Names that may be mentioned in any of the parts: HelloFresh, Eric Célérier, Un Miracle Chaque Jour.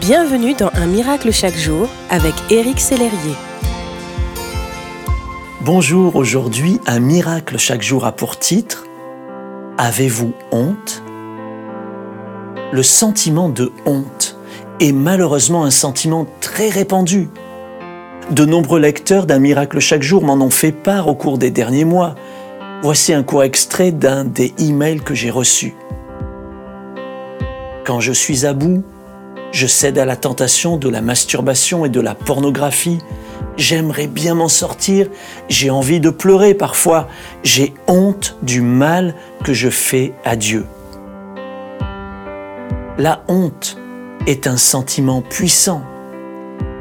Bienvenue dans Un Miracle Chaque Jour avec Eric Célérier. Bonjour, aujourd'hui, Un Miracle Chaque Jour a pour titre « Avez-vous honte ?» Le sentiment de honte est malheureusement un sentiment très répandu. De nombreux lecteurs d'Un Miracle Chaque Jour m'en ont fait part au cours des derniers mois. Voici un court extrait d'un des emails que j'ai reçus. « Quand je suis à bout, je cède à la tentation de la masturbation et de la pornographie. J'aimerais bien m'en sortir. J'ai envie de pleurer parfois. J'ai honte du mal que je fais à Dieu. » La honte est un sentiment puissant.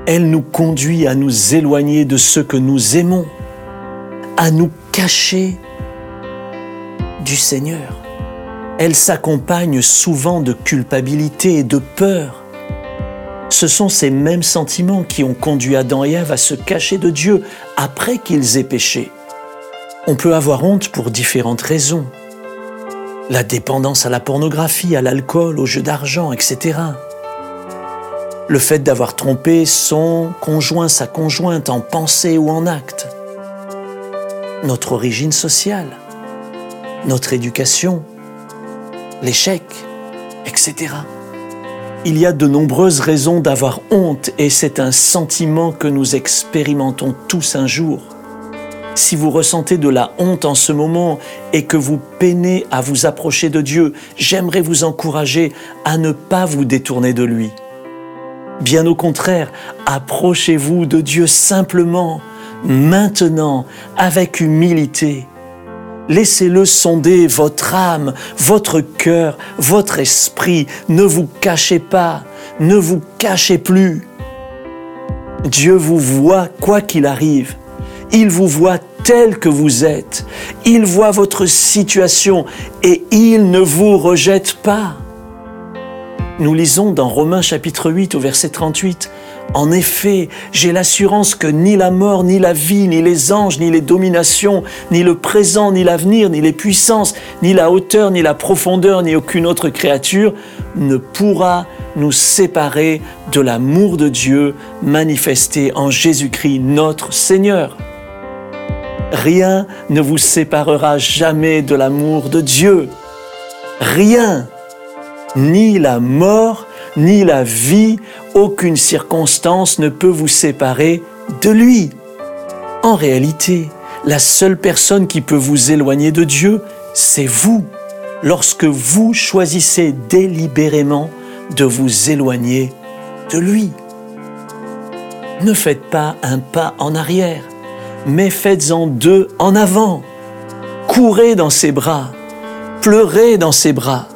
Elle nous conduit à nous éloigner de ce que nous aimons, à nous cacher du Seigneur. Elle s'accompagne souvent de culpabilité et de peur. Ce sont ces mêmes sentiments qui ont conduit Adam et Ève à se cacher de Dieu après qu'ils aient péché. On peut avoir honte pour différentes raisons. La dépendance à la pornographie, à l'alcool, aux jeux d'argent, etc. Le fait d'avoir trompé son conjoint, sa conjointe en pensée ou en acte. Notre origine sociale, notre éducation, l'échec, etc. Il y a de nombreuses raisons d'avoir honte et c'est un sentiment que nous expérimentons tous un jour. Si vous ressentez de la honte en ce moment et que vous peinez à vous approcher de Dieu, j'aimerais vous encourager à ne pas vous détourner de lui. Bien au contraire, approchez-vous de Dieu simplement, maintenant, avec humilité. Laissez-le sonder votre âme, votre cœur, votre esprit. Ne vous cachez pas, ne vous cachez plus. Dieu vous voit quoi qu'il arrive. Il vous voit tel que vous êtes. Il voit votre situation et il ne vous rejette pas. Nous lisons dans Romains chapitre 8 au verset 38 « En effet, j'ai l'assurance que ni la mort, ni la vie, ni les anges, ni les dominations, ni le présent, ni l'avenir, ni les puissances, ni la hauteur, ni la profondeur, ni aucune autre créature ne pourra nous séparer de l'amour de Dieu manifesté en Jésus-Christ notre Seigneur. » Rien ne vous séparera jamais de l'amour de Dieu. Rien! Ni la mort, ni la vie, aucune circonstance ne peut vous séparer de lui. En réalité, la seule personne qui peut vous éloigner de Dieu, c'est vous, lorsque vous choisissez délibérément de vous éloigner de lui. Ne faites pas un pas en arrière, mais faites-en deux en avant. Courez dans ses bras, pleurez dans ses bras.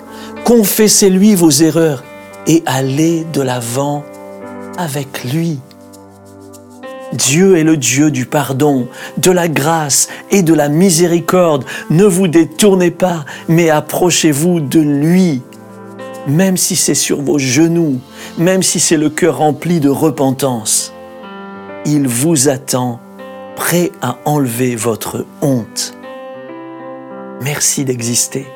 Confessez-lui vos erreurs et allez de l'avant avec lui. Dieu est le Dieu du pardon, de la grâce et de la miséricorde. Ne vous détournez pas, mais approchez-vous de lui. Même si c'est sur vos genoux, même si c'est le cœur rempli de repentance, il vous attend, prêt à enlever votre honte. Merci d'exister.